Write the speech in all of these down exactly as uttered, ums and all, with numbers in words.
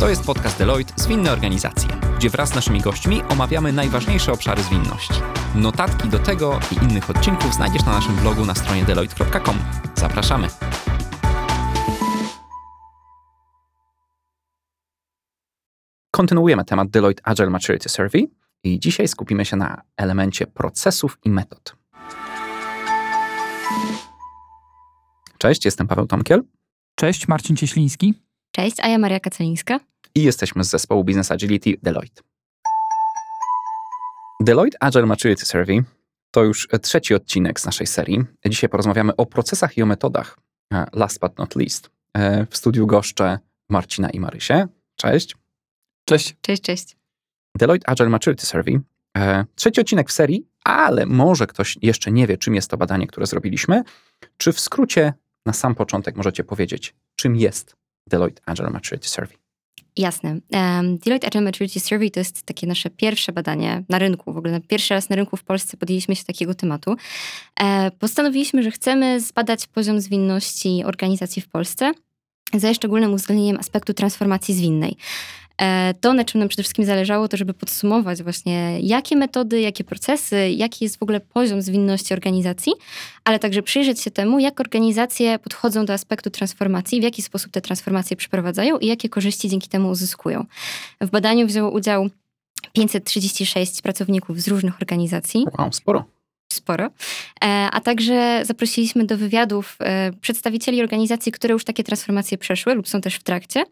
To jest podcast Deloitte Zwinne Organizacje, gdzie wraz z naszymi gośćmi omawiamy najważniejsze obszary zwinności. Notatki do tego i innych odcinków znajdziesz na naszym blogu na stronie deloitte kropka com. Zapraszamy! Kontynuujemy temat Deloitte Agile Maturity Survey i dzisiaj skupimy się na elemencie procesów i metod. Cześć, jestem Paweł Tomkiel. Cześć, Marcin Cieśliński. Cześć, a ja Maria Kacelińska. I jesteśmy z zespołu Business Agility Deloitte. Deloitte Agile Maturity Survey to już trzeci odcinek z naszej serii. Dzisiaj porozmawiamy o procesach i o metodach. Last but not least. W studiu goszczę Marcina i Marysię. Cześć. Cześć. Cześć, cześć. Deloitte Agile Maturity Survey. Trzeci odcinek w serii, ale może ktoś jeszcze nie wie, czym jest to badanie, które zrobiliśmy. Czy w skrócie na sam początek możecie powiedzieć, czym jest Deloitte Agile Maturity Survey? Jasne. Um, Deloitte Agile Maturity Survey to jest takie nasze pierwsze badanie na rynku. W ogóle pierwszy raz na rynku w Polsce podjęliśmy się takiego tematu. E, postanowiliśmy, że chcemy zbadać poziom zwinności organizacji w Polsce ze szczególnym uwzględnieniem aspektu transformacji zwinnej. To, na czym nam przede wszystkim zależało, to żeby podsumować właśnie, jakie metody, jakie procesy, jaki jest w ogóle poziom zwinności organizacji, ale także przyjrzeć się temu, jak organizacje podchodzą do aspektu transformacji, w jaki sposób te transformacje przeprowadzają i jakie korzyści dzięki temu uzyskują. W badaniu wzięło udział pięćset trzydzieści sześć pracowników z różnych organizacji. Wow, sporo. Sporo. A także zaprosiliśmy do wywiadów przedstawicieli organizacji, które już takie transformacje przeszły lub są też w trakcie,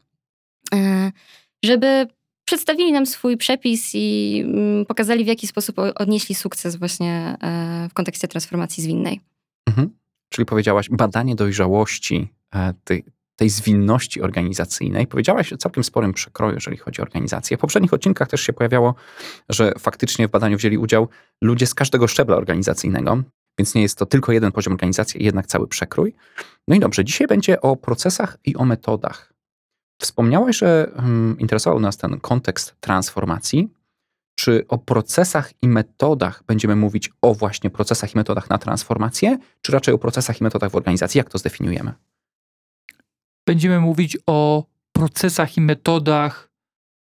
żeby przedstawili nam swój przepis i pokazali, w jaki sposób odnieśli sukces właśnie w kontekście transformacji zwinnej. Mhm. Czyli powiedziałaś badanie dojrzałości tej, tej zwinności organizacyjnej. Powiedziałaś o całkiem sporym przekroju, jeżeli chodzi o organizację. W poprzednich odcinkach też się pojawiało, że faktycznie w badaniu wzięli udział ludzie z każdego szczebla organizacyjnego, więc nie jest to tylko jeden poziom organizacji, jednak cały przekrój. No i dobrze, dzisiaj będzie o procesach i o metodach. Wspomniałaś, że hmm, interesował nas ten kontekst transformacji. Czy o procesach i metodach będziemy mówić o właśnie procesach i metodach na transformację, czy raczej o procesach i metodach w organizacji? Jak to zdefiniujemy? Będziemy mówić o procesach i metodach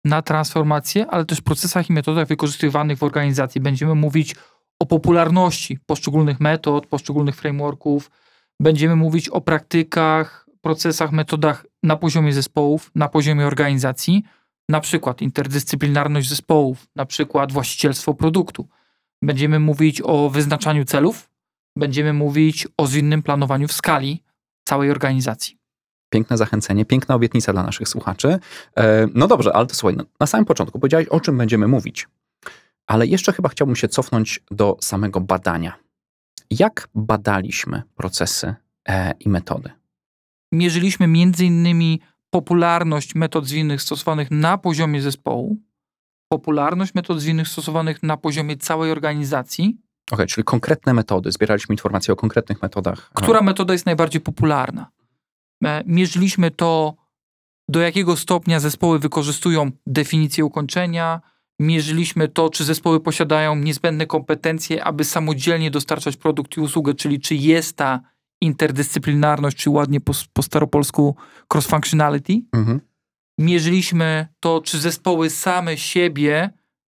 na transformację, ale też procesach i metodach wykorzystywanych w organizacji. Będziemy mówić o popularności poszczególnych metod, poszczególnych frameworków. Będziemy mówić o praktykach, procesach, metodach na poziomie zespołów, na poziomie organizacji, na przykład interdyscyplinarność zespołów, na przykład właścicielstwo produktu. Będziemy mówić o wyznaczaniu celów, będziemy mówić o zwinnym planowaniu w skali całej organizacji. Piękne zachęcenie, piękna obietnica dla naszych słuchaczy. No dobrze, ale to słuchaj, na samym początku powiedziałeś, o czym będziemy mówić, ale jeszcze chyba chciałbym się cofnąć do samego badania. Jak badaliśmy procesy i metody? Mierzyliśmy między innymi popularność metod zwinnych stosowanych na poziomie zespołu, popularność metod zwinnych stosowanych na poziomie całej organizacji. Okej, okay, czyli konkretne metody. Zbieraliśmy informacje o konkretnych metodach. Która metoda jest najbardziej popularna? Mierzyliśmy to, do jakiego stopnia zespoły wykorzystują definicję ukończenia. Mierzyliśmy to, czy zespoły posiadają niezbędne kompetencje, aby samodzielnie dostarczać produkt i usługę, czyli czy jest ta interdyscyplinarność, czy ładnie po, po staropolsku cross-functionality. Mhm. Mierzyliśmy to, czy zespoły same siebie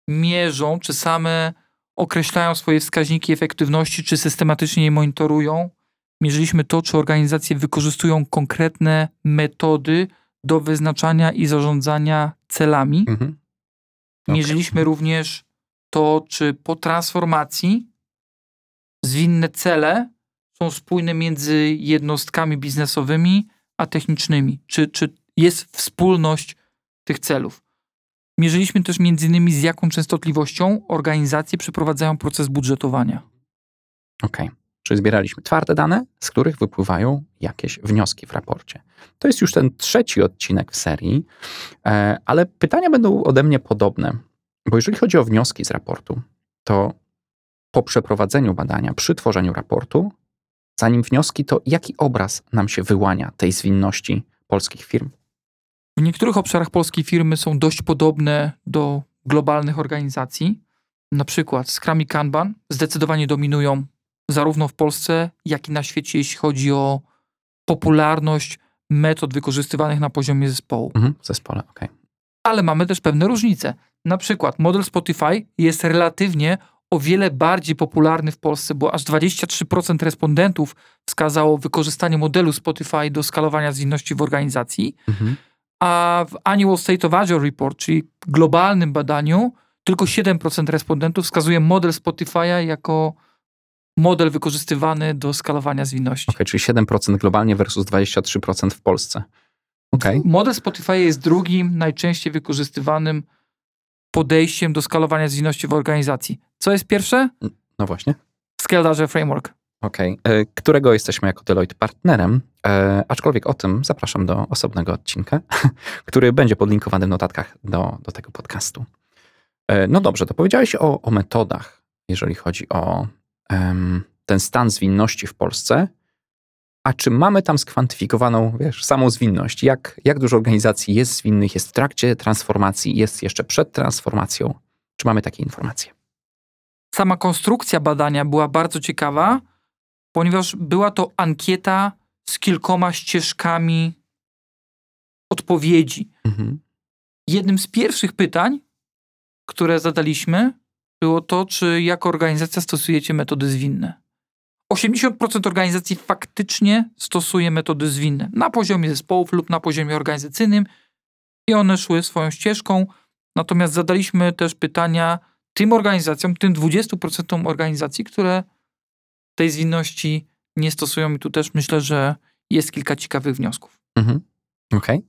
mierzą, czy same określają swoje wskaźniki efektywności, czy systematycznie je monitorują. Mierzyliśmy to, czy organizacje wykorzystują konkretne metody do wyznaczania i zarządzania celami. Mhm. Okay. Mierzyliśmy również to, czy po transformacji zwinne cele są spójne między jednostkami biznesowymi a technicznymi. Czy, czy jest wspólność tych celów? Mierzyliśmy też między innymi z jaką częstotliwością organizacje przeprowadzają proces budżetowania. Okej, okay. Czyli zbieraliśmy twarde dane, z których wypływają jakieś wnioski w raporcie. To jest już ten trzeci odcinek w serii, ale pytania będą ode mnie podobne, bo jeżeli chodzi o wnioski z raportu, to po przeprowadzeniu badania, przy tworzeniu raportu, zanim wnioski, to jaki obraz nam się wyłania tej zwinności polskich firm? W niektórych obszarach polskie firmy są dość podobne do globalnych organizacji. Na przykład Scrum i Kanban zdecydowanie dominują zarówno w Polsce, jak i na świecie, jeśli chodzi o popularność metod wykorzystywanych na poziomie zespołu. Mhm, w zespole, okej. Okay. ale mamy też pewne różnice. Na przykład model Spotify jest relatywnie o wiele bardziej popularny w Polsce, bo aż dwadzieścia trzy procent respondentów wskazało wykorzystanie modelu Spotify do skalowania zwinności w organizacji, mhm. a w Annual State of Agile Report, czyli globalnym badaniu, tylko siedem procent respondentów wskazuje model Spotify'a jako model wykorzystywany do skalowania zwinności. Okej, okay, czyli siedem procent globalnie versus dwadzieścia trzy procent w Polsce. Okay. Model Spotify jest drugim najczęściej wykorzystywanym podejściem do skalowania zwinności w organizacji. Co jest pierwsze? No właśnie. Scaled Agile Framework. Okej, okay. Którego jesteśmy jako Deloitte partnerem, e, aczkolwiek o tym zapraszam do osobnego odcinka, który będzie podlinkowany w notatkach do, do tego podcastu. E, no dobrze, to powiedziałeś o, o metodach, jeżeli chodzi o em, ten stan zwinności w Polsce. A czy mamy tam skwantyfikowaną, wiesz, samą zwinność? Jak, jak dużo organizacji jest zwinnych, jest w trakcie transformacji, jest jeszcze przed transformacją? Czy mamy takie informacje? Sama konstrukcja badania była bardzo ciekawa, ponieważ była to ankieta z kilkoma ścieżkami odpowiedzi. Mhm. Jednym z pierwszych pytań, które zadaliśmy, było to, czy jako organizacja stosujecie metody zwinne. osiemdziesiąt procent organizacji faktycznie stosuje metody zwinne na poziomie zespołów lub na poziomie organizacyjnym i one szły swoją ścieżką. Natomiast zadaliśmy też pytania tym organizacjom, tym dwadzieścia procent organizacji, które tej zwinności nie stosują i tu też myślę, że jest kilka ciekawych wniosków. Mhm. Okej.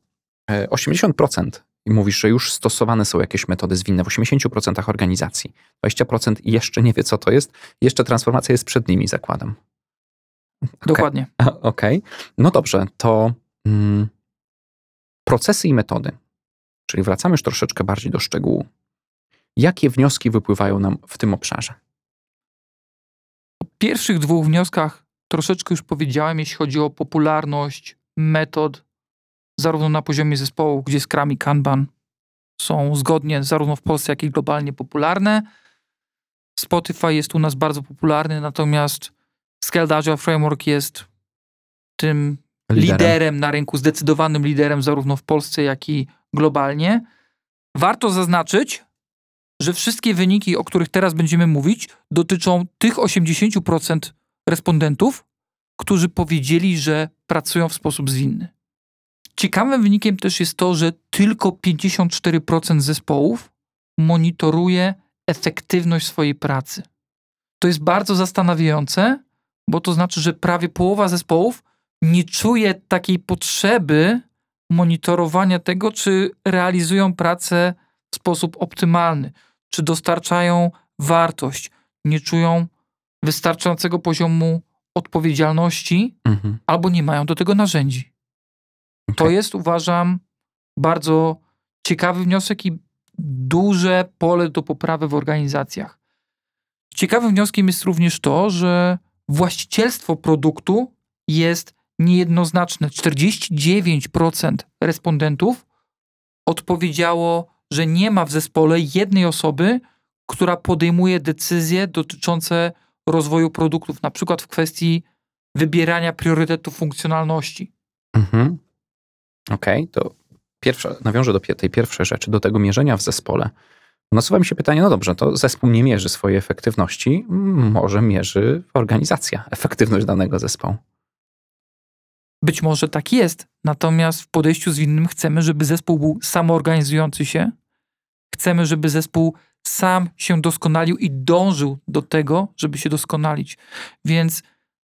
Okay. osiemdziesiąt procent i mówisz, że już stosowane są jakieś metody zwinne w osiemdziesięciu procentach organizacji. dwadzieścia procent jeszcze nie wie, co to jest. Jeszcze transformacja jest przed nimi, zakładam. Okay. Dokładnie. Okej. Okay. No dobrze, to mm, procesy i metody. Czyli wracamy już troszeczkę bardziej do szczegółu. Jakie wnioski wypływają nam w tym obszarze? O pierwszych dwóch wnioskach troszeczkę już powiedziałem, jeśli chodzi o popularność metod, zarówno na poziomie zespołu, gdzie Scrum i Kanban są zgodnie zarówno w Polsce, jak i globalnie popularne. Spotify jest u nas bardzo popularny, natomiast Scaled Agile Framework jest tym liderem. liderem na rynku, zdecydowanym liderem zarówno w Polsce, jak i globalnie. Warto zaznaczyć, że wszystkie wyniki, o których teraz będziemy mówić, dotyczą tych osiemdziesięciu procent respondentów, którzy powiedzieli, że pracują w sposób zwinny. Ciekawym wynikiem też jest to, że tylko pięćdziesiąt cztery procent zespołów monitoruje efektywność swojej pracy. To jest bardzo zastanawiające, bo to znaczy, że prawie połowa zespołów nie czuje takiej potrzeby monitorowania tego, czy realizują pracę w sposób optymalny, czy dostarczają wartość, nie czują wystarczającego poziomu odpowiedzialności, mhm. albo nie mają do tego narzędzi. Okay. To jest, uważam, bardzo ciekawy wniosek i duże pole do poprawy w organizacjach. Ciekawym wnioskiem jest również to, że właścicielstwo produktu jest niejednoznaczne. czterdzieści dziewięć procent respondentów odpowiedziało, że nie ma w zespole jednej osoby, która podejmuje decyzje dotyczące rozwoju produktów, na przykład w kwestii wybierania priorytetów funkcjonalności. Mhm. Okej, okay, to pierwsza, nawiążę do tej pierwszej rzeczy, do tego mierzenia w zespole. Nasuwa mi się pytanie, no dobrze, to zespół nie mierzy swojej efektywności, może mierzy organizacja, efektywność danego zespołu. Być może tak jest, natomiast w podejściu zwinnym chcemy, żeby zespół był samoorganizujący się, chcemy, żeby zespół sam się doskonalił i dążył do tego, żeby się doskonalić. Więc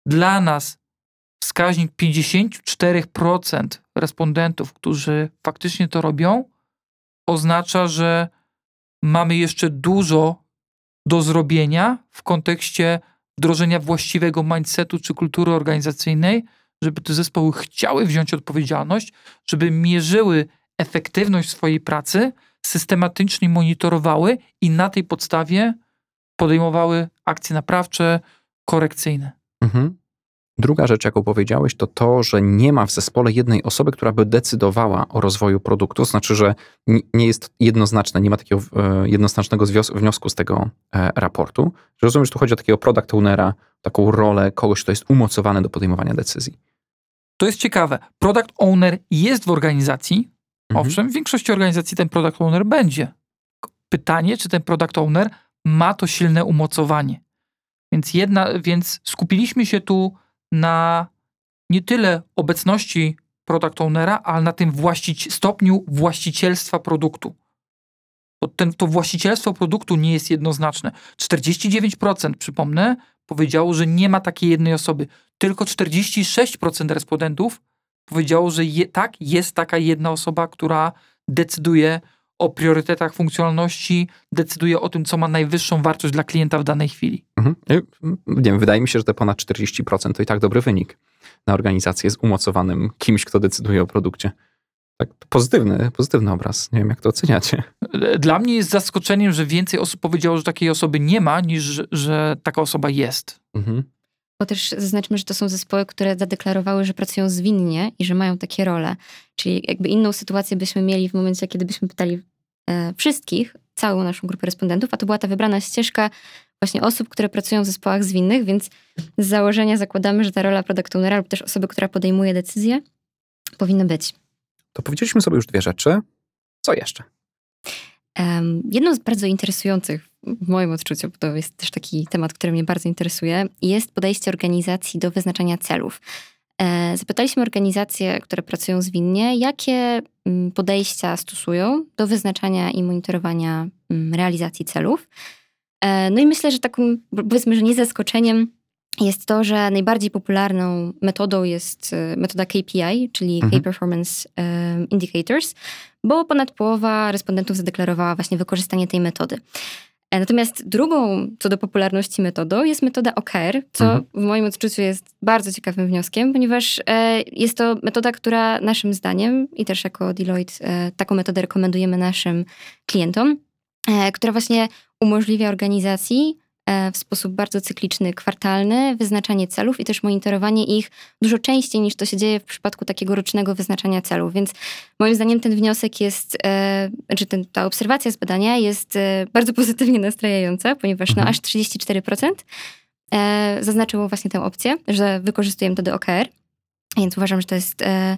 dla nas wskaźnik pięćdziesiąt cztery procent respondentów, którzy faktycznie to robią, oznacza, że mamy jeszcze dużo do zrobienia w kontekście wdrożenia właściwego mindsetu czy kultury organizacyjnej, żeby te zespoły chciały wziąć odpowiedzialność, żeby mierzyły efektywność swojej pracy, systematycznie monitorowały i na tej podstawie podejmowały akcje naprawcze, korekcyjne. Mhm. Druga rzecz, jaką powiedziałeś, to to, że nie ma w zespole jednej osoby, która by decydowała o rozwoju produktu. Znaczy, że nie jest jednoznaczne, nie ma takiego jednoznacznego wniosku z tego raportu. Rozumiem, że tu chodzi o takiego product ownera, taką rolę kogoś, kto jest umocowany do podejmowania decyzji. To jest ciekawe. Product owner jest w organizacji, Mhm. Owszem, w większości organizacji ten product owner będzie. Pytanie, czy ten product owner ma to silne umocowanie. Więc, jedna, więc skupiliśmy się tu na nie tyle obecności product ownera, ale na tym właścici- stopniu właścicielstwa produktu. Bo ten, to właścicielstwo produktu nie jest jednoznaczne. czterdzieści dziewięć procent, przypomnę, powiedziało, że nie ma takiej jednej osoby. Tylko czterdzieści sześć procent respondentów powiedziało, że je, tak, jest taka jedna osoba, która decyduje o priorytetach funkcjonalności, decyduje o tym, co ma najwyższą wartość dla klienta w danej chwili. Mhm. Nie wiem, wydaje mi się, że te ponad czterdzieści procent to i tak dobry wynik na organizację z umocowanym kimś, kto decyduje o produkcie. Tak, pozytywny, pozytywny obraz. Nie wiem, jak to oceniacie. Dla mnie jest zaskoczeniem, że więcej osób powiedziało, że takiej osoby nie ma, niż że taka osoba jest. Mhm. Bo też zaznaczmy, że to są zespoły, które zadeklarowały, że pracują zwinnie i że mają takie role. Czyli jakby inną sytuację byśmy mieli w momencie, kiedy byśmy pytali e, wszystkich, całą naszą grupę respondentów, a to była ta wybrana ścieżka właśnie osób, które pracują w zespołach zwinnych, więc z założenia zakładamy, że ta rola product ownera lub też osoby, która podejmuje decyzję, powinna być. To powiedzieliśmy sobie już dwie rzeczy. Co jeszcze? Um, jedną z bardzo interesujących w moim odczuciu, bo to jest też taki temat, który mnie bardzo interesuje, jest podejście organizacji do wyznaczania celów. E, zapytaliśmy organizacje, które pracują zwinnie, jakie m, podejścia stosują do wyznaczania i monitorowania m, realizacji celów. E, no i myślę, że takim, powiedzmy, że nie zaskoczeniem jest to, że najbardziej popularną metodą jest metoda K P I, czyli mhm. Key Performance um, Indicators, bo ponad połowa respondentów zadeklarowała właśnie wykorzystanie tej metody. Natomiast drugą co do popularności metodą jest metoda O K R, co mhm. w moim odczuciu jest bardzo ciekawym wnioskiem, ponieważ e, jest to metoda, która naszym zdaniem i też jako Deloitte e, taką metodę rekomendujemy naszym klientom, e, która właśnie umożliwia organizacji w sposób bardzo cykliczny, kwartalny, wyznaczanie celów i też monitorowanie ich dużo częściej niż to się dzieje w przypadku takiego rocznego wyznaczania celów. Więc moim zdaniem ten wniosek jest, e, czy ten, ta obserwacja z badania jest e, bardzo pozytywnie nastrajająca, ponieważ mhm. no, aż trzydzieści cztery procent e, zaznaczyło właśnie tę opcję, że wykorzystujemy to do O K R. Więc uważam, że to jest e,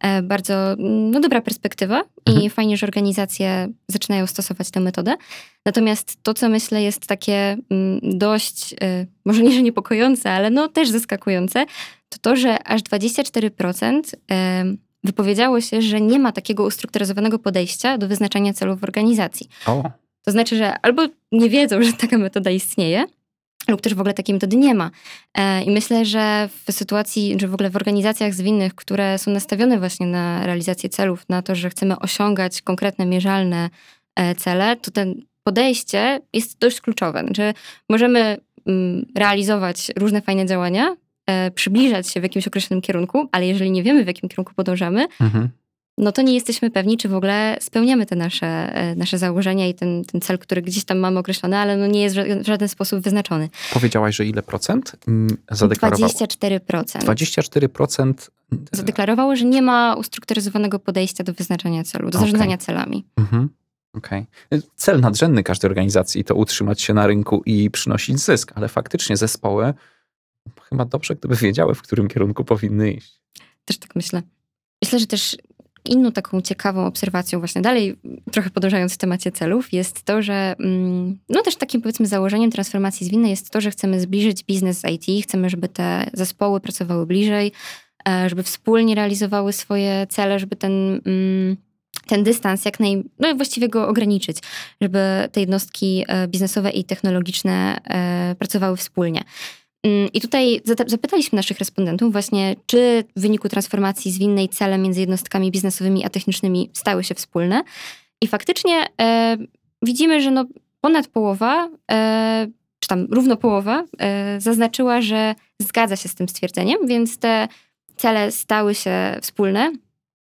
e, bardzo no, dobra perspektywa mhm. i fajnie, że organizacje zaczynają stosować tę metodę. Natomiast to, co myślę, jest takie m, dość, e, może nie, że niepokojące, ale no też zaskakujące, to to, że aż dwadzieścia cztery procent e, wypowiedziało się, że nie ma takiego ustrukturyzowanego podejścia do wyznaczania celów w organizacji. O. To znaczy, że albo nie wiedzą, że taka metoda istnieje, lub też w ogóle takiej metody nie ma. E, I myślę, że w sytuacji, czy w ogóle w organizacjach zwinnych, które są nastawione właśnie na realizację celów, na to, że chcemy osiągać konkretne, mierzalne e, cele, to ten podejście jest dość kluczowe. Znaczy możemy m, realizować różne fajne działania, e, przybliżać się w jakimś określonym kierunku, ale jeżeli nie wiemy, w jakim kierunku podążamy, mhm. no to nie jesteśmy pewni, czy w ogóle spełniamy te nasze, nasze założenia i ten, ten cel, który gdzieś tam mamy określony, ale no nie jest w żaden sposób wyznaczony. Powiedziałaś, że ile procent zadeklarowało? dwadzieścia cztery procent. dwadzieścia cztery procent zadeklarowało, że nie ma ustrukturyzowanego podejścia do wyznaczania celu, do zarządzania okay. celami. Mhm. Okay. Cel nadrzędny każdej organizacji to utrzymać się na rynku i przynosić zysk, ale faktycznie zespoły chyba dobrze, gdyby wiedziały, w którym kierunku powinny iść. Też tak myślę. Myślę, że też inną taką ciekawą obserwacją właśnie dalej, trochę podążając w temacie celów, jest to, że no też takim powiedzmy założeniem transformacji zwinnej jest to, że chcemy zbliżyć biznes z I T, chcemy, żeby te zespoły pracowały bliżej, żeby wspólnie realizowały swoje cele, żeby ten, ten dystans jak naj, no właściwie go ograniczyć, żeby te jednostki biznesowe i technologiczne pracowały wspólnie. I tutaj zapytaliśmy naszych respondentów właśnie, czy w wyniku transformacji zwinnej cele między jednostkami biznesowymi a technicznymi stały się wspólne. I faktycznie e, widzimy, że no ponad połowa, e, czy tam równo połowa, e, zaznaczyła, że zgadza się z tym stwierdzeniem, więc te cele stały się wspólne.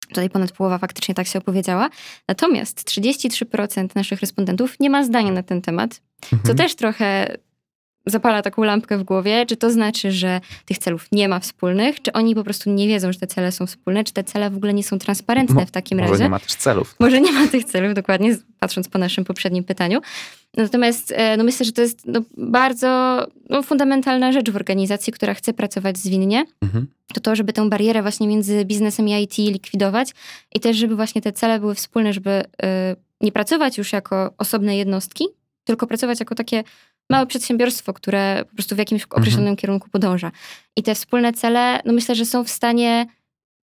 Tutaj ponad połowa faktycznie tak się opowiedziała. Natomiast trzydzieści trzy procent naszych respondentów nie ma zdania na ten temat, mhm. co też trochę zapala taką lampkę w głowie, czy to znaczy, że tych celów nie ma wspólnych, czy oni po prostu nie wiedzą, że te cele są wspólne, czy te cele w ogóle nie są transparentne Mo- w takim może razie. Może nie ma też celów. Może nie ma tych celów, dokładnie, patrząc po naszym poprzednim pytaniu. Natomiast no myślę, że to jest no, bardzo no, fundamentalna rzecz w organizacji, która chce pracować zwinnie, mhm. to to, żeby tę barierę właśnie między biznesem i I T likwidować i też, żeby właśnie te cele były wspólne, żeby y, nie pracować już jako osobne jednostki, tylko pracować jako takie małe przedsiębiorstwo, które po prostu w jakimś określonym mhm. kierunku podąża. I te wspólne cele, no myślę, że są w stanie,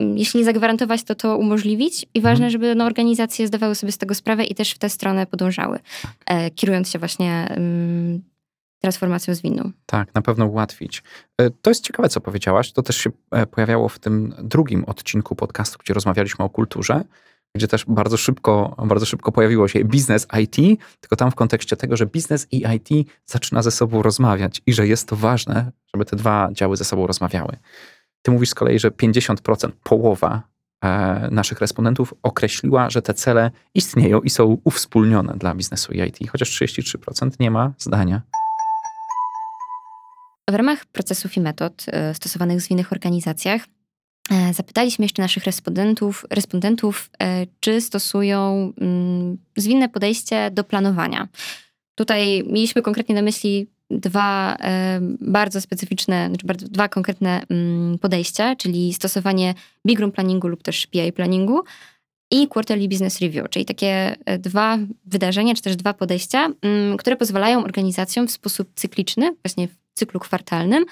jeśli nie zagwarantować, to to umożliwić i ważne, mhm. żeby no, organizacje zdawały sobie z tego sprawę i też w tę stronę podążały, e, kierując się właśnie mm, transformacją zwinną. Tak, na pewno ułatwić. To jest ciekawe, co powiedziałaś. To też się pojawiało w tym drugim odcinku podcastu, gdzie rozmawialiśmy o kulturze, gdzie też bardzo szybko, bardzo szybko pojawiło się biznes I T, tylko tam w kontekście tego, że biznes i I T zaczyna ze sobą rozmawiać i że jest to ważne, żeby te dwa działy ze sobą rozmawiały. Ty mówisz z kolei, że pięćdziesiąt procent, połowa e, naszych respondentów określiła, że te cele istnieją i są uwspólnione dla biznesu i I T, chociaż trzydzieści trzy procent nie ma zdania. W ramach procesów i metod y, stosowanych w zwinnych organizacjach zapytaliśmy jeszcze naszych respondentów, respondentów czy stosują zwinne podejście do planowania. Tutaj mieliśmy konkretnie na myśli dwa bardzo specyficzne, znaczy bardzo, dwa konkretne podejścia, czyli stosowanie Big Room Planningu lub też P I Planningu i Quarterly Business Review, czyli takie dwa wydarzenia, czy też dwa podejścia, które pozwalają organizacjom w sposób cykliczny, właśnie w cyklu kwartalnym,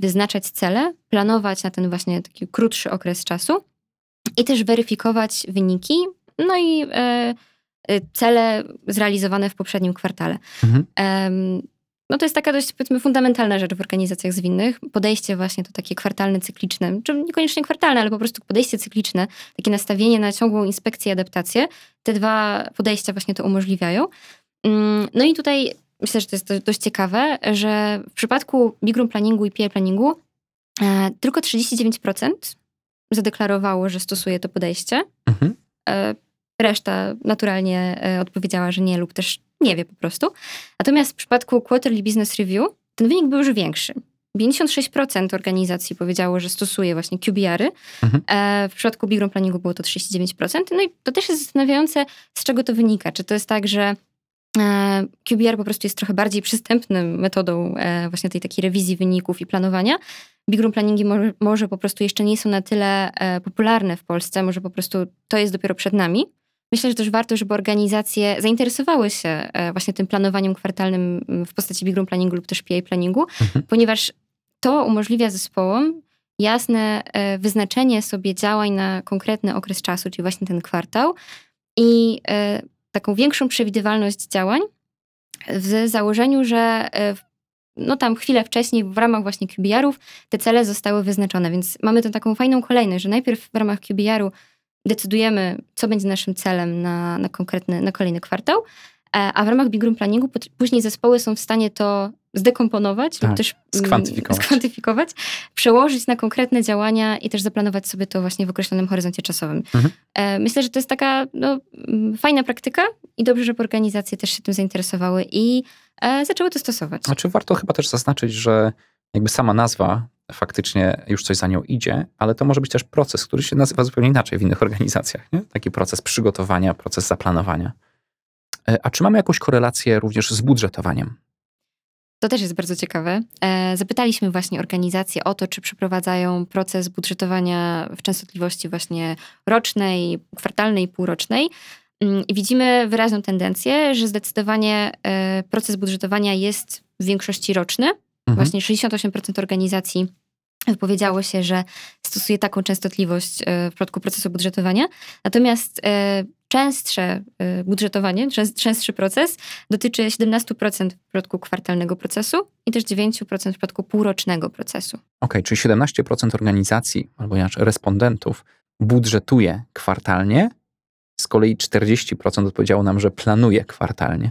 wyznaczać cele, planować na ten właśnie taki krótszy okres czasu i też weryfikować wyniki, no i e, cele zrealizowane w poprzednim kwartale. Mhm. E, no to jest taka dość, powiedzmy, fundamentalna rzecz w organizacjach zwinnych. Podejście właśnie to takie kwartalne, cykliczne, czy niekoniecznie kwartalne, ale po prostu podejście cykliczne, takie nastawienie na ciągłą inspekcję i adaptację. Te dwa podejścia właśnie to umożliwiają. Mm, no i tutaj myślę, że to jest dość ciekawe, że w przypadku Big Room Planningu i P I Planningu e, tylko trzydzieści dziewięć procent zadeklarowało, że stosuje to podejście. Mhm. E, reszta naturalnie e, odpowiedziała, że nie lub też nie wie po prostu. Natomiast w przypadku Quarterly Business Review ten wynik był już większy. pięćdziesiąt sześć procent organizacji powiedziało, że stosuje właśnie Q B R-y. Mhm. E, w przypadku Big Room Planningu było to trzydzieści dziewięć procent. No i to też jest zastanawiające, z czego to wynika. Czy to jest tak, że Q B R po prostu jest trochę bardziej przystępnym metodą właśnie tej takiej rewizji wyników i planowania. Big Room Planningi może, może po prostu jeszcze nie są na tyle popularne w Polsce, może po prostu to jest dopiero przed nami. Myślę, że też warto, żeby organizacje zainteresowały się właśnie tym planowaniem kwartalnym w postaci Big Room Planningu lub też P I Planningu, mhm. ponieważ to umożliwia zespołom jasne wyznaczenie sobie działań na konkretny okres czasu, czyli właśnie ten kwartał i taką większą przewidywalność działań w założeniu, że no tam chwilę wcześniej w ramach właśnie Q B R-ów te cele zostały wyznaczone, więc mamy tę taką fajną kolejność, że najpierw w ramach Q B R-u decydujemy, co będzie naszym celem na, na konkretny, na kolejny kwartał, a w ramach Big Room Planningu później zespoły są w stanie to zdekomponować tak, lub też skwantyfikować. skwantyfikować, przełożyć na konkretne działania i też zaplanować sobie to właśnie w określonym horyzoncie czasowym. Mhm. Myślę, że to jest taka no, fajna praktyka i dobrze, żeby organizacje też się tym zainteresowały i e, zaczęły to stosować. Znaczy warto chyba też zaznaczyć, że jakby sama nazwa faktycznie już coś za nią idzie, ale to może być też proces, który się nazywa zupełnie inaczej w innych organizacjach. Nie? Taki proces przygotowania, proces zaplanowania. A czy mamy jakąś korelację również z budżetowaniem? To też jest bardzo ciekawe. Zapytaliśmy właśnie organizacje o to, czy przeprowadzają proces budżetowania w częstotliwości właśnie rocznej, kwartalnej, półrocznej. I widzimy wyraźną tendencję, że zdecydowanie proces budżetowania jest w większości roczny. Mhm. Właśnie sześćdziesiąt osiem procent organizacji wypowiedziało się, że stosuje taką częstotliwość w przypadku procesu budżetowania. Natomiast częstsze budżetowanie, częstszy proces dotyczy siedemnaście procent w przypadku kwartalnego procesu i też dziewięć procent w przypadku półrocznego procesu. Okej, okay, czyli siedemnaście procent organizacji albo inaczej respondentów budżetuje kwartalnie, z kolei czterdzieści procent odpowiedziało nam, że planuje kwartalnie.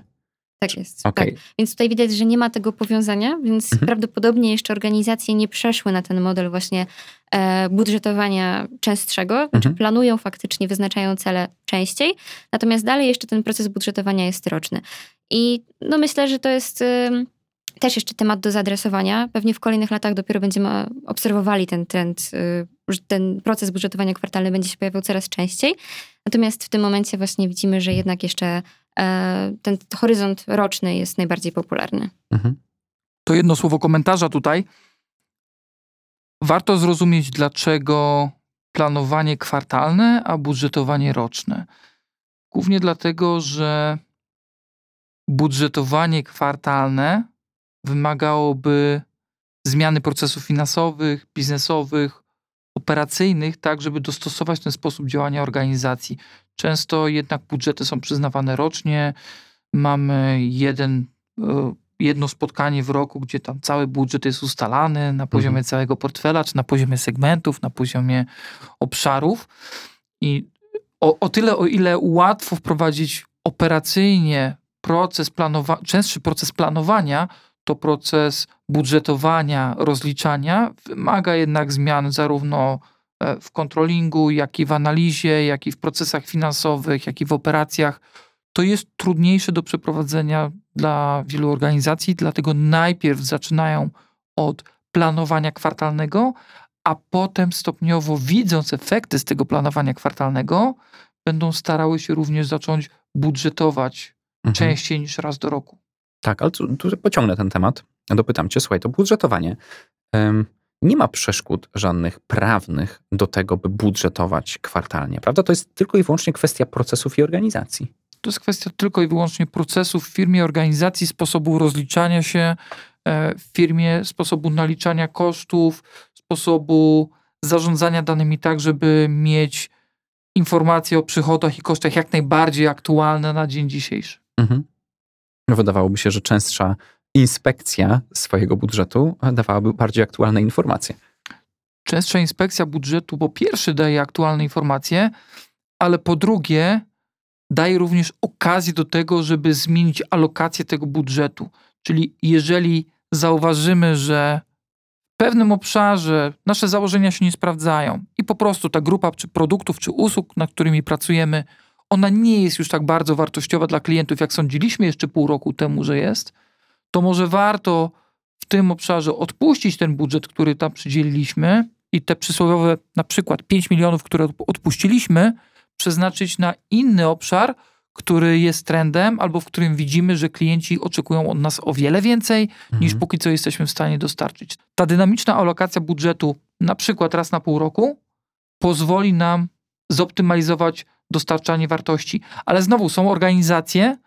Tak jest. Okay. Tak. Więc tutaj widać, że nie ma tego powiązania, więc mhm. prawdopodobnie jeszcze organizacje nie przeszły na ten model właśnie e, budżetowania częstszego, mhm. znaczy planują faktycznie, wyznaczają cele częściej, natomiast dalej jeszcze ten proces budżetowania jest roczny. I no myślę, że to jest y, też jeszcze temat do zaadresowania. Pewnie w kolejnych latach dopiero będziemy obserwowali ten trend, że ten proces budżetowania kwartalny będzie się pojawiał coraz częściej. Natomiast w tym momencie właśnie widzimy, że jednak jeszcze ten horyzont roczny jest najbardziej popularny. Mhm. To jedno słowo komentarza tutaj. Warto zrozumieć, dlaczego planowanie kwartalne, a budżetowanie roczne. Głównie dlatego, że budżetowanie kwartalne wymagałoby zmiany procesów finansowych, biznesowych, operacyjnych, tak żeby dostosować ten sposób działania organizacji. Często jednak budżety są przyznawane rocznie. Mamy jeden, jedno spotkanie w roku, gdzie tam cały budżet jest ustalany na poziomie mhm. całego portfela, czy na poziomie segmentów, na poziomie obszarów. I o, o tyle, o ile łatwo wprowadzić operacyjnie proces planowa- częstszy proces planowania, to proces budżetowania, rozliczania wymaga jednak zmian zarówno w kontrolingu, jak i w analizie, jak i w procesach finansowych, jak i w operacjach. To jest trudniejsze do przeprowadzenia dla wielu organizacji, dlatego najpierw zaczynają od planowania kwartalnego, a potem stopniowo, widząc efekty z tego planowania kwartalnego, będą starały się również zacząć budżetować mhm. częściej niż raz do roku. Tak, ale tu, tu pociągnę ten temat. Dopytam cię, słuchaj, to budżetowanie. Ym, nie ma przeszkód żadnych prawnych do tego, by budżetować kwartalnie, prawda? To jest tylko i wyłącznie kwestia procesów i organizacji. To jest kwestia tylko i wyłącznie procesów w firmie, organizacji, sposobu rozliczania się w firmie, sposobu naliczania kosztów, sposobu zarządzania danymi tak, żeby mieć informacje o przychodach i kosztach jak najbardziej aktualne na dzień dzisiejszy. Mhm. Wydawałoby się, że częstsza inspekcja swojego budżetu dawałaby bardziej aktualne informacje. Częstsza inspekcja budżetu po pierwsze daje aktualne informacje, ale po drugie daje również okazję do tego, żeby zmienić alokację tego budżetu. Czyli jeżeli zauważymy, że w pewnym obszarze nasze założenia się nie sprawdzają i po prostu ta grupa czy produktów, czy usług, nad którymi pracujemy, ona nie jest już tak bardzo wartościowa dla klientów, jak sądziliśmy jeszcze pół roku temu, że jest, to może warto w tym obszarze odpuścić ten budżet, który tam przydzieliliśmy i te przysłowiowe na przykład pięć milionów, które odpuściliśmy, przeznaczyć na inny obszar, który jest trendem albo w którym widzimy, że klienci oczekują od nas o wiele więcej mhm. niż póki co jesteśmy w stanie dostarczyć. Ta dynamiczna alokacja budżetu na przykład raz na pół roku pozwoli nam zoptymalizować dostarczanie wartości. Ale znowu są organizacje,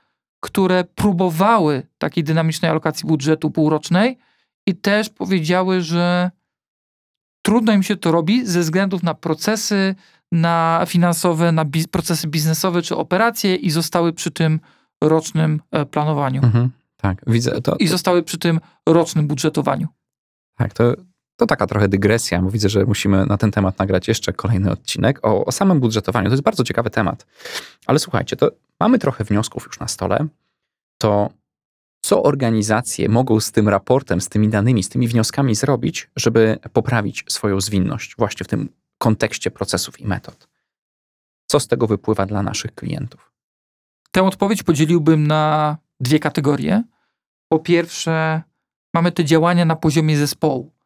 które próbowały takiej dynamicznej alokacji budżetu półrocznej i też powiedziały, że trudno im się to robi ze względów na procesy, na finansowe, na biz- procesy biznesowe czy operacje i zostały przy tym rocznym planowaniu. Mhm, tak, widzę to. I zostały przy tym rocznym budżetowaniu. Tak, to... To taka trochę dygresja, bo widzę, że musimy na ten temat nagrać jeszcze kolejny odcinek o, o samym budżetowaniu. To jest bardzo ciekawy temat. Ale słuchajcie, to mamy trochę wniosków już na stole. To co organizacje mogą z tym raportem, z tymi danymi, z tymi wnioskami zrobić, żeby poprawić swoją zwinność właśnie w tym kontekście procesów i metod? Co z tego wypływa dla naszych klientów? Tę odpowiedź podzieliłbym na dwie kategorie. Po pierwsze, mamy te działania na poziomie zespołu.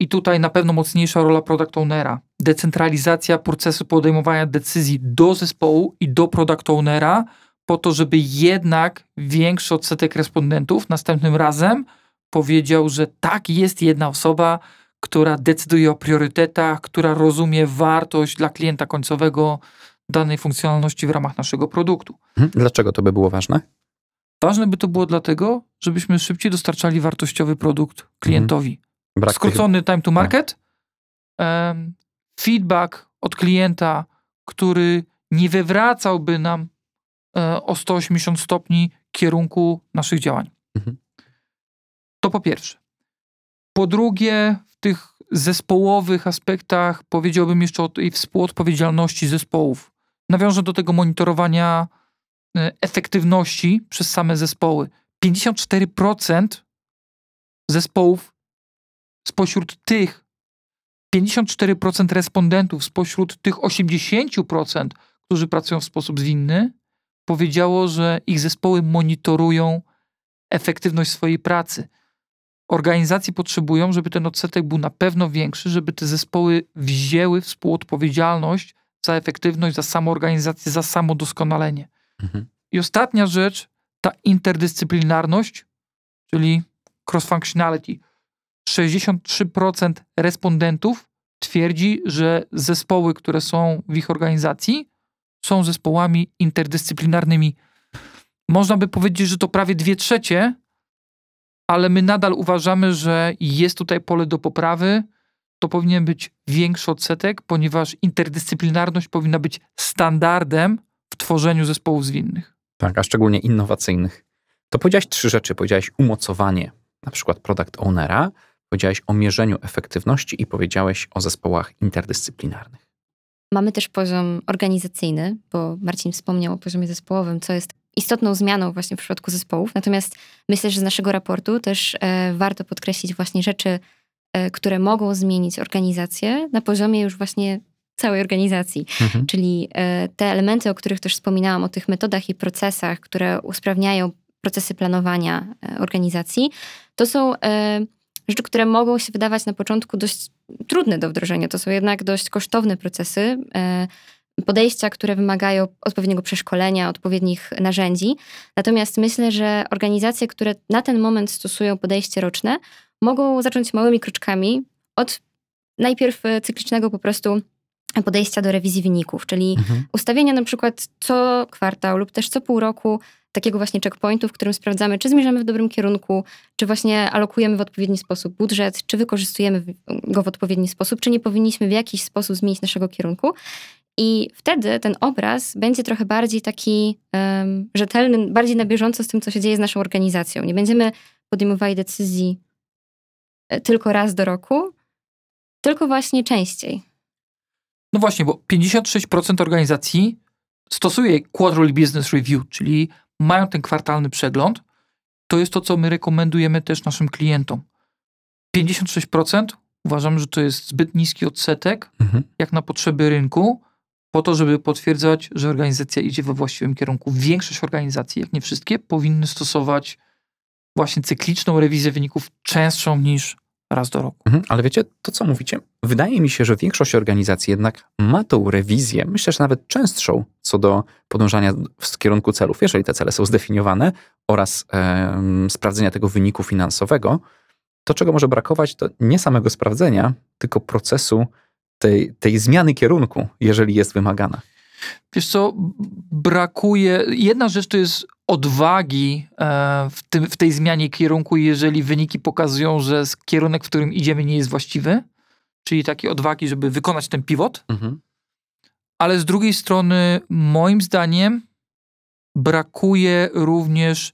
I tutaj na pewno mocniejsza rola product ownera. Decentralizacja procesu podejmowania decyzji do zespołu i do product ownera po to, żeby jednak większy odsetek respondentów następnym razem powiedział, że tak, jest jedna osoba, która decyduje o priorytetach, która rozumie wartość dla klienta końcowego danej funkcjonalności w ramach naszego produktu. Dlaczego to by było ważne? Ważne by to było dlatego, żebyśmy szybciej dostarczali wartościowy produkt klientowi. Mhm. Brak skrócony time to market, um, feedback od klienta, który nie wywracałby nam um, o sto osiemdziesiąt stopni kierunku naszych działań. Mhm. To po pierwsze. Po drugie, w tych zespołowych aspektach powiedziałbym jeszcze o tej współodpowiedzialności zespołów. Nawiążę do tego monitorowania um, efektywności przez same zespoły. pięćdziesiąt cztery procent zespołów spośród tych pięćdziesiąt cztery procent respondentów, spośród tych osiemdziesiąt procent, którzy pracują w sposób zwinny, powiedziało, że ich zespoły monitorują efektywność swojej pracy. organizacje potrzebują, żeby ten odsetek był na pewno większy, żeby te zespoły wzięły współodpowiedzialność za efektywność, za samoorganizację, za samodoskonalenie. Mhm. I ostatnia rzecz, ta interdyscyplinarność, czyli cross-functionality. sześćdziesiąt trzy procent respondentów twierdzi, że zespoły, które są w ich organizacji, są zespołami interdyscyplinarnymi. Można by powiedzieć, że to prawie dwie trzecie, ale my nadal uważamy, że jest tutaj pole do poprawy. To powinien być większy odsetek, ponieważ interdyscyplinarność powinna być standardem w tworzeniu zespołów zwinnych. Tak, a szczególnie innowacyjnych. To powiedziałeś trzy rzeczy. Powiedziałeś umocowanie, na przykład product ownera, powiedziałeś o mierzeniu efektywności i powiedziałeś o zespołach interdyscyplinarnych. Mamy też poziom organizacyjny, bo Marcin wspomniał o poziomie zespołowym, co jest istotną zmianą właśnie w przypadku zespołów. Natomiast myślę, że z naszego raportu też e, warto podkreślić właśnie rzeczy, e, które mogą zmienić organizację na poziomie już właśnie całej organizacji. Mhm. Czyli e, te elementy, o których też wspominałam, o tych metodach i procesach, które usprawniają procesy planowania e, organizacji, to są e, rzeczy, które mogą się wydawać na początku dość trudne do wdrożenia. To są jednak dość kosztowne procesy, e, podejścia, które wymagają odpowiedniego przeszkolenia, odpowiednich narzędzi. Natomiast myślę, że organizacje, które na ten moment stosują podejście roczne, mogą zacząć małymi kroczkami od najpierw cyklicznego po prostu podejścia do rewizji wyników, czyli mhm. ustawienia na przykład co kwartał lub też co pół roku takiego właśnie checkpointu, w którym sprawdzamy, czy zmierzamy w dobrym kierunku, czy właśnie alokujemy w odpowiedni sposób budżet, czy wykorzystujemy go w odpowiedni sposób, czy nie powinniśmy w jakiś sposób zmienić naszego kierunku. I wtedy ten obraz będzie trochę bardziej taki um, rzetelny, bardziej na bieżąco z tym, co się dzieje z naszą organizacją. Nie będziemy podejmowali decyzji tylko raz do roku, tylko właśnie częściej. No właśnie, bo pięćdziesiąt sześć procent organizacji stosuje Quarterly Business Review, czyli mają ten kwartalny przegląd. To jest to, co my rekomendujemy też naszym klientom. pięćdziesiąt sześć procent uważam, że to jest zbyt niski odsetek, mhm. jak na potrzeby rynku, po to, żeby potwierdzać, że organizacja idzie we właściwym kierunku. Większość organizacji, jak nie wszystkie, powinny stosować właśnie cykliczną rewizję wyników częstszą niż raz do roku. Mhm, ale wiecie, to co mówicie, wydaje mi się, że większość organizacji jednak ma tą rewizję, myślę, że nawet częstszą co do podążania w kierunku celów, jeżeli te cele są zdefiniowane oraz e, sprawdzenia tego wyniku finansowego. To, czego może brakować, to nie samego sprawdzenia, tylko procesu Tej, tej zmiany kierunku, jeżeli jest wymagana. Wiesz co, brakuje... Jedna rzecz to jest odwagi w, tym, w tej zmianie kierunku, jeżeli wyniki pokazują, że kierunek, w którym idziemy, nie jest właściwy, czyli takiej odwagi, żeby wykonać ten pivot. Mhm. Ale z drugiej strony, moim zdaniem, brakuje również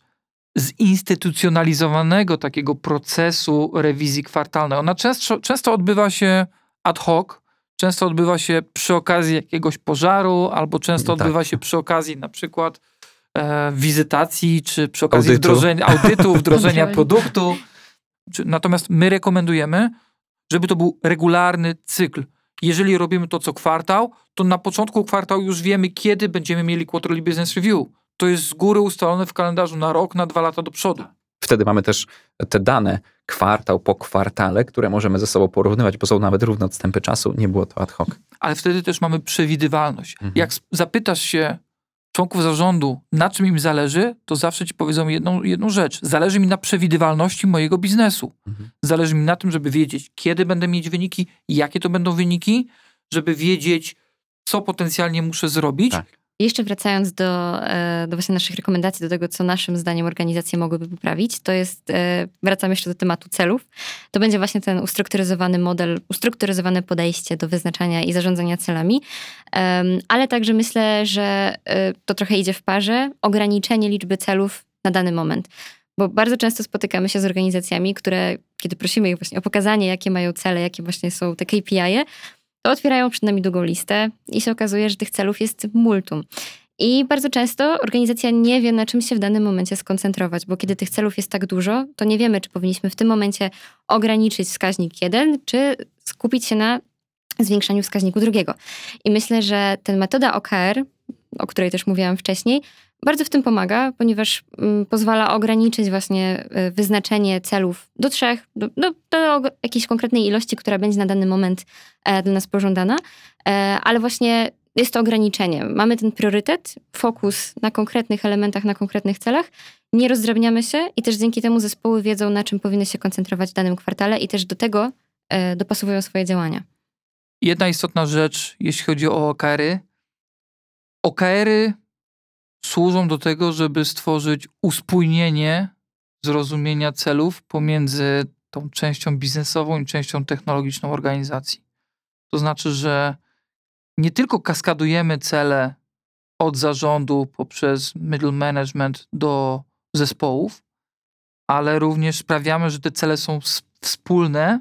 zinstytucjonalizowanego takiego procesu rewizji kwartalnej. Ona często, często odbywa się ad hoc, często odbywa się przy okazji jakiegoś pożaru, albo często tak. odbywa się przy okazji na przykład e, wizytacji, czy przy okazji audytu, wdrożenia, audytu, wdrożenia produktu. Natomiast my rekomendujemy, żeby to był regularny cykl. Jeżeli robimy to co kwartał, to na początku kwartału już wiemy, kiedy będziemy mieli Quarterly Business Review. To jest z góry ustalone w kalendarzu na rok, na dwa lata do przodu. Wtedy mamy też te dane kwartał po kwartale, które możemy ze sobą porównywać, bo są nawet równe odstępy czasu, nie było to ad hoc. Ale wtedy też mamy przewidywalność. Mhm. Jak zapytasz się członków zarządu, na czym im zależy, to zawsze ci powiedzą jedną, jedną rzecz. Zależy mi na przewidywalności mojego biznesu. Mhm. Zależy mi na tym, żeby wiedzieć, kiedy będę mieć wyniki, jakie to będą wyniki, żeby wiedzieć, co potencjalnie muszę zrobić. Tak. Jeszcze wracając do, do właśnie naszych rekomendacji, do tego, co naszym zdaniem organizacje mogłyby poprawić, to jest, wracam jeszcze do tematu celów, to będzie właśnie ten ustrukturyzowany model, ustrukturyzowane podejście do wyznaczania i zarządzania celami, ale także myślę, że to trochę idzie w parze, ograniczenie liczby celów na dany moment. Bo bardzo często spotykamy się z organizacjami, które, kiedy prosimy ich właśnie o pokazanie, jakie mają cele, jakie właśnie są te K P I-e, to otwierają przed nami długą listę i się okazuje, że tych celów jest multum. I bardzo często organizacja nie wie, na czym się w danym momencie skoncentrować, bo kiedy tych celów jest tak dużo, to nie wiemy, czy powinniśmy w tym momencie ograniczyć wskaźnik jeden, czy skupić się na zwiększaniu wskaźniku drugiego. I myślę, że ta metoda O K R, o której też mówiłam wcześniej, bardzo w tym pomaga, ponieważ pozwala ograniczyć właśnie wyznaczenie celów do trzech, do, do, do jakiejś konkretnej ilości, która będzie na dany moment dla nas pożądana, ale właśnie jest to ograniczenie. Mamy ten priorytet, fokus na konkretnych elementach, na konkretnych celach, nie rozdrabniamy się i też dzięki temu zespoły wiedzą, na czym powinny się koncentrować w danym kwartale i też do tego dopasowują swoje działania. Jedna istotna rzecz, jeśli chodzi o O K R-y. O K R-y służą do tego, żeby stworzyć uspójnienie zrozumienia celów pomiędzy tą częścią biznesową i częścią technologiczną organizacji. To znaczy, że nie tylko kaskadujemy cele od zarządu poprzez middle management do zespołów, ale również sprawiamy, że te cele są wspólne,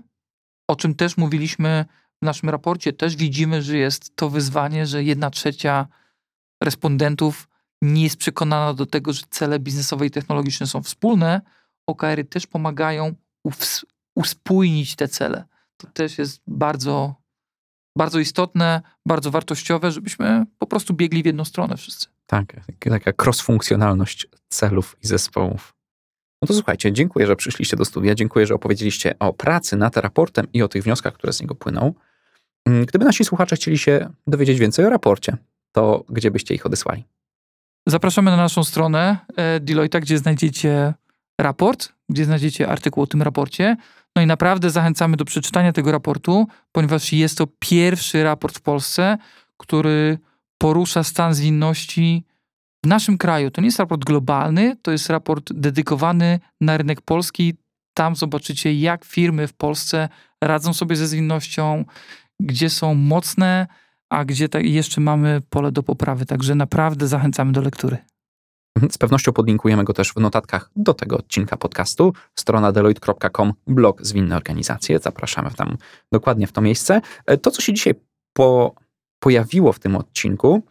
o czym też mówiliśmy w naszym raporcie. Też widzimy, że jest to wyzwanie, że jedna trzecia respondentów nie jest przekonana do tego, że cele biznesowe i technologiczne są wspólne. O K R-y też pomagają uws- uspójnić te cele. To też jest bardzo, bardzo istotne, bardzo wartościowe, żebyśmy po prostu biegli w jedną stronę wszyscy. Tak, taka cross-funkcjonalność celów i zespołów. No to słuchajcie, dziękuję, że przyszliście do studia, dziękuję, że opowiedzieliście o pracy nad raportem i o tych wnioskach, które z niego płyną. Gdyby nasi słuchacze chcieli się dowiedzieć więcej o raporcie, to gdzie byście ich odesłali? Zapraszamy na naszą stronę Deloitte'a, gdzie znajdziecie raport, gdzie znajdziecie artykuł o tym raporcie. No i naprawdę zachęcamy do przeczytania tego raportu, ponieważ jest to pierwszy raport w Polsce, który porusza stan zwinności w naszym kraju. To nie jest raport globalny, to jest raport dedykowany na rynek polski. Tam zobaczycie, jak firmy w Polsce radzą sobie ze zwinnością, gdzie są mocne, a gdzie tak jeszcze mamy pole do poprawy. Także naprawdę zachęcamy do lektury. Z pewnością podlinkujemy go też w notatkach do tego odcinka podcastu. Strona deloitte kropka com, blog Zwinne Organizacje. Zapraszamy tam dokładnie w to miejsce. To, co się dzisiaj po, pojawiło w tym odcinku,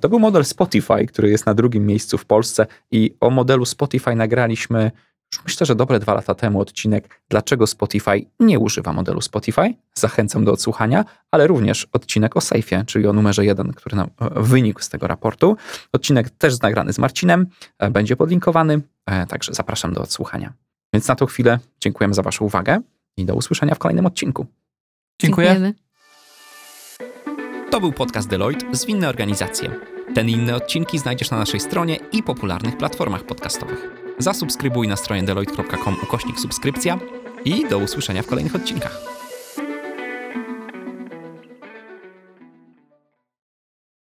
to był model Spotify, który jest na drugim miejscu w Polsce i o modelu Spotify nagraliśmy już myślę, że dobre dwa lata temu odcinek Dlaczego Spotify nie używa modelu Spotify? Zachęcam do odsłuchania, ale również odcinek o sejfie, czyli o numerze jeden, który nam wynikł z tego raportu. Odcinek też nagrany z Marcinem, będzie podlinkowany, także zapraszam do odsłuchania. Więc na tą chwilę dziękujemy za Waszą uwagę i do usłyszenia w kolejnym odcinku. Dziękuję. Dziękujemy. To był podcast Deloitte Zwinne Organizacje. Ten i inne odcinki znajdziesz na naszej stronie i popularnych platformach podcastowych. Zasubskrybuj na stronie deloitte kropka com ukośnik subskrypcja i do usłyszenia w kolejnych odcinkach.